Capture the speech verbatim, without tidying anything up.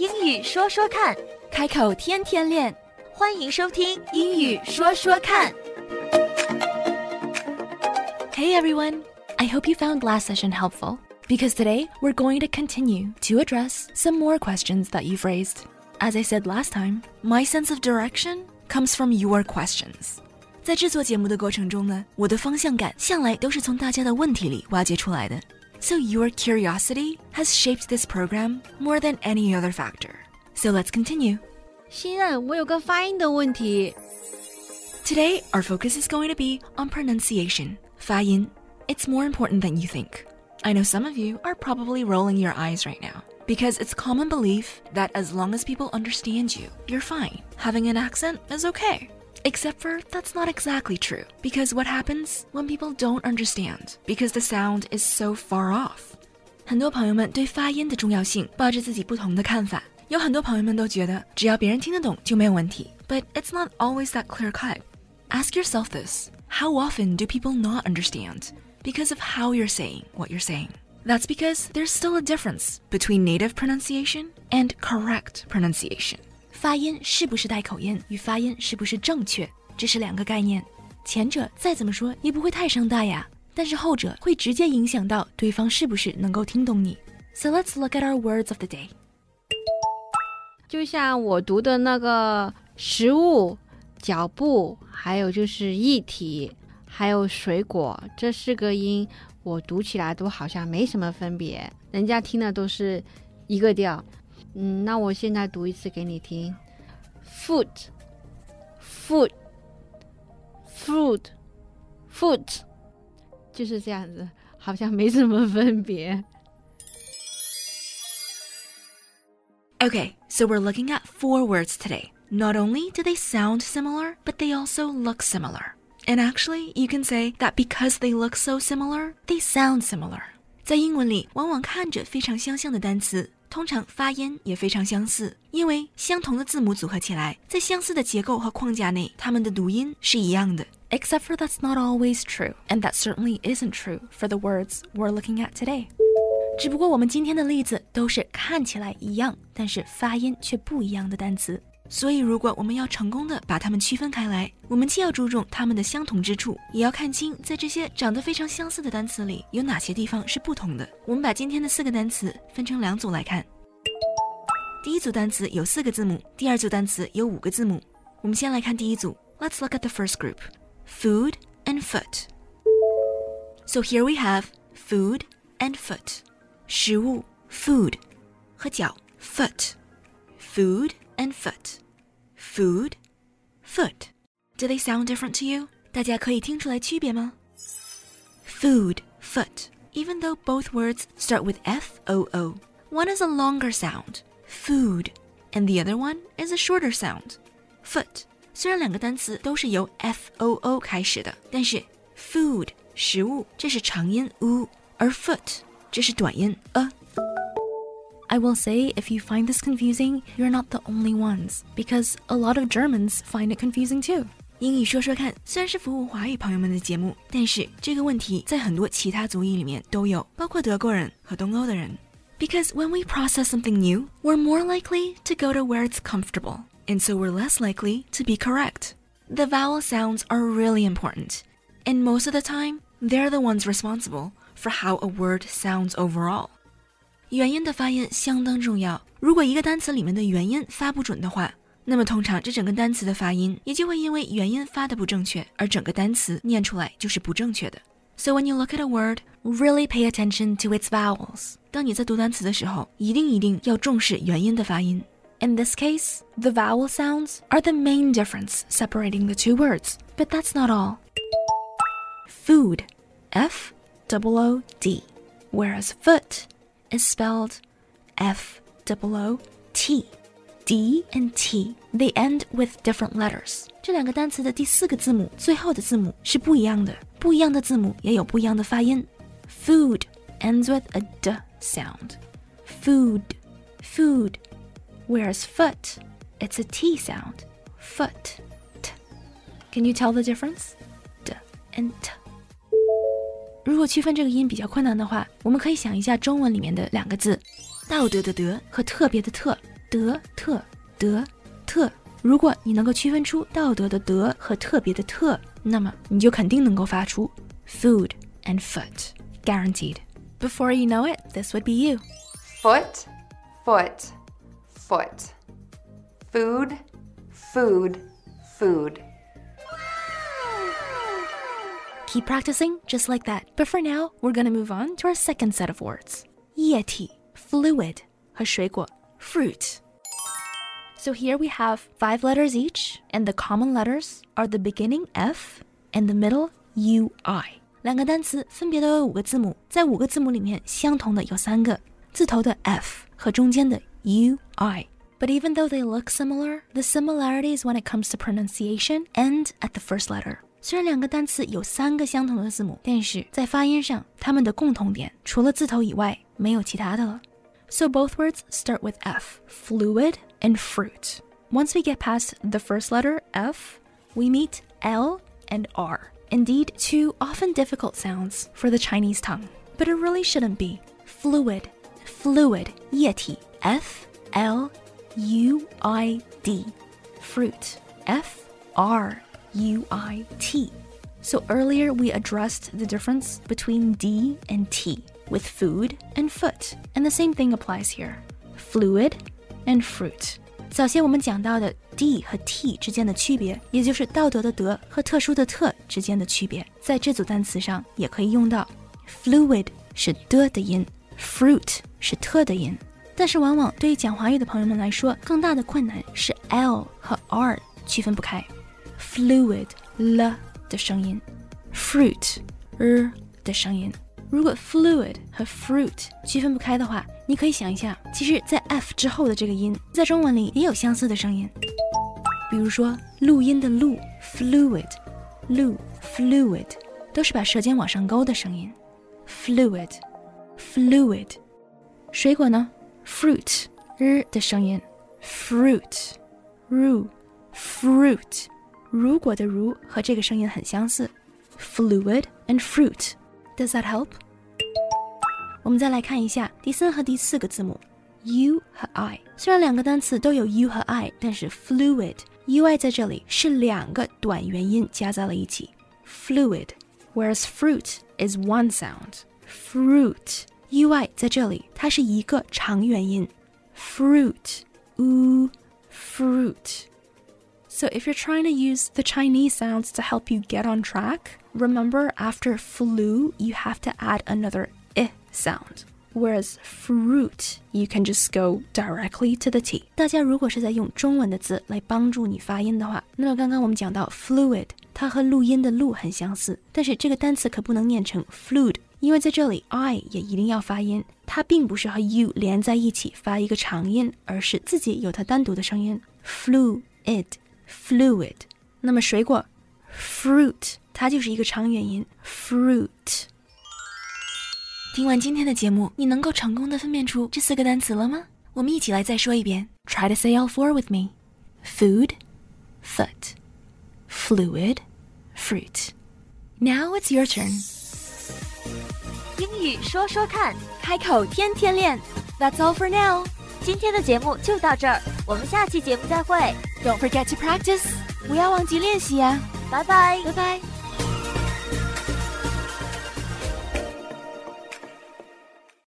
英语说说看，开口天天练。欢迎收听英语说说看。Hey everyone, I hope you found last session helpful, because today we're going to continue to address some more questions that you've raised. As I said last time, my sense of direction comes from your questions. 在制作节目的过程中呢，我的方向感向来都是从大家的问题里挖掘出来的。So your curiosity has shaped this program more than any other factor. So let's continue. 欣然，我有个发音的问题。Today, our focus is going to be on pronunciation. 发音 It's more important than you think. I know some of you are probably rolling your eyes right now, because it's common belief that as long as people understand you, you're fine. Having an accent is okay.Except for that's not exactly true, because what happens when people don't understand, because the sound is so far off. 很多朋友们对发音的重要性抱着自己不同的看法，有很多朋友们都觉得只要别人听得懂就没有问题。But it's not always that clear cut. Ask yourself this, how often do people not understand because of how you're saying what you're saying? That's because there's still a difference between native pronunciation and correct pronunciation.发音是不是带口音与发音是不是正确，这是两个概念。前者再怎么说也不会太伤大雅，但是后者会直接影响到对方是不是能够听懂你。So let's look at our words of the day. 就像我读的那个食物、脚步，还有就是液体，还有水果，这四个音我读起来都好像没什么分别，人家听的都是一个调。嗯，那我现在读一次给你听 Foot Foot Fruit Foot 就是这样子，好像没什么分别。 Okay, so we're looking at four words today. Not only do they sound similar, but they also look similar. And actually, you can say that because they look so similar, they sound similar. 在英文里，往往看着非常相像的单词通常发音也非常相似，因为相同的字母组合起来，在相似的结构和框架内，它们的读音是一样的。Except for that's not always true, and that certainly isn't true for the words we're looking at today. 只不过我们今天的例子都是看起来一样，但是发音却不一样的单词。所以如果我们要成功的把它们区分开来，我们既要注重它们的相同之处，也要看清在这些长得非常相似的单词里有哪些地方是不同的。我们把今天的四个单词分成两组来看，第一组单词有四个字母，第二组单词有五个字母。我们先来看第一组。 Let's look at the first group, food and foot. So here we have food and foot. 食物 food 和脚 foot. Food and foot. Food, foot. Do they sound different to you? 大家可以听出来区别吗？ Food, foot. Even though both words start with F O O, one is a longer sound, food, and the other one is a shorter sound, foot. 虽然两个单词都是由 F O O 开始的，但是 food, 食物，这是长音 U, 而 foot, 这是短音 A.I will say, if you find this confusing, you're not the only ones, because a lot of Germans find it confusing too. 英语说说看，虽然是服务华语朋友们的节目，但是这个问题在很多其他族裔里面都有，包括德国人和东欧的人。Because when we process something new, we're more likely to go to where it's comfortable, and so we're less likely to be correct. The vowel sounds are really important, and most of the time, they're the ones responsible for how a word sounds overall.元音的发音相当重要，如果一个单词里面的元音发不准的话，那么通常这整个单词的发音也就会因为元音发的不正确，而整个单词念出来就是不正确的。So when you look at a word, really pay attention to its vowels. 当你在读单词的时候，一定一定要重视元音的发音。In this case, the vowel sounds are the main difference separating the two words, but that's not all. Food, F O O D, whereas foot,is spelled F O O T. D and T, they end with different letters. 这两个单词的第四个字母，最后的字母是不一样的，不一样的字母也有不一样的发音。Food ends with a D sound. Food, food. Whereas foot, it's a T sound. Foot, T. Can you tell the difference? D and T.如果区分这个音比较困难的话，我们可以想一下中文里面的两个字，道德的德和特别的特，德特德特。如果你能够区分出道德的德和特别的特，那么你就肯定能够发出 food and foot, guaranteed. Before you know it, this would be you. Foot, foot, foot. Food, food, food.Keep practicing just like that. But for now, we're going to move on to our second set of words. 液体 fluid, 和水果 fruit. So here we have five letters each, and the common letters are the beginning F and the middle U I. 两个单词分别都有五个字母，在五个字母里面相同的有三个，字头的 F 和中间的 U I.But even though they look similar, the similarity is when it comes to pronunciation end at the first letter.虽然两个单词有三个相同的字母，但是在发音上，它们的共同点除了字头以外，没有其他的了。So both words start with F, fluid and fruit. Once we get past the first letter, F, we meet L and R. Indeed, two often difficult sounds for the Chinese tongue. But it really shouldn't be. Fluid, fluid, 液体 F, L, U, I, D. Fruit, F, R.U I T. So earlier we addressed the difference between D and T with food and foot, and the same thing applies here. Fluid and fruit. 早先我们讲到的 D 和 T 之间的区别，也就是道德的德和特殊的特之间的区别，在这组单词上也可以用到。Fluid 是的的音， fruit 是特的音。但是往往对于讲华语的朋友们来说，更大的困难是 L 和 R 区分不开。Fluid, L 的声音 Fruit, R 的声音。如果 fluid 和 fruit 区分不开的话，你可以想一下，其实在 F 之后的这个音在中文里也有相似的声音，比如说录音的录 Fluid, 录 Fluid 都是把舌尖往上勾的声音 Fluid, Fluid。 水果呢 Fruit, R 的声音 Fruit, Ru, Fruit。如果的如和这个声音很相似 Fluid and fruit. Does that help? 我们再来看一下第三和第四个字母 U 和 I。 虽然两个单词都有 U 和 I， 但是 fluid U I 在这里是两个短元音加在了一起 Fluid. Whereas fruit is one sound. Fruit U I 在这里它是一个长元音 Fruit U Fruit.So if you're trying to use the Chinese sounds to help you get on track, remember after flu, you have to add another I sound. Whereas fruit, you can just go directly to the T. 大家如果是在用中文的字来帮助你发音的话，那么刚刚我们讲到 fluid, 它和录音的录很相似，但是这个单词可不能念成 fluid, 因为在这里 I 也一定要发音，它并不是和 U 连在一起发一个长音，而是自己有它单独的声音 fluid.Fluid. 那么水果 fruit 它就是一个长元音 fruit。 听完今天的节目，你能够成功地分辨出这四个单词了吗？我们一起来再说一遍。 Try to say all four with me. Food, foot, fluid, fruit. Now it's your turn. 英语说说看，开口天天练。 That's all for now. 今天的节目就到这儿，我们下期节目再会。Don't forget to practice. 不要忘记练习啊！拜拜，拜拜。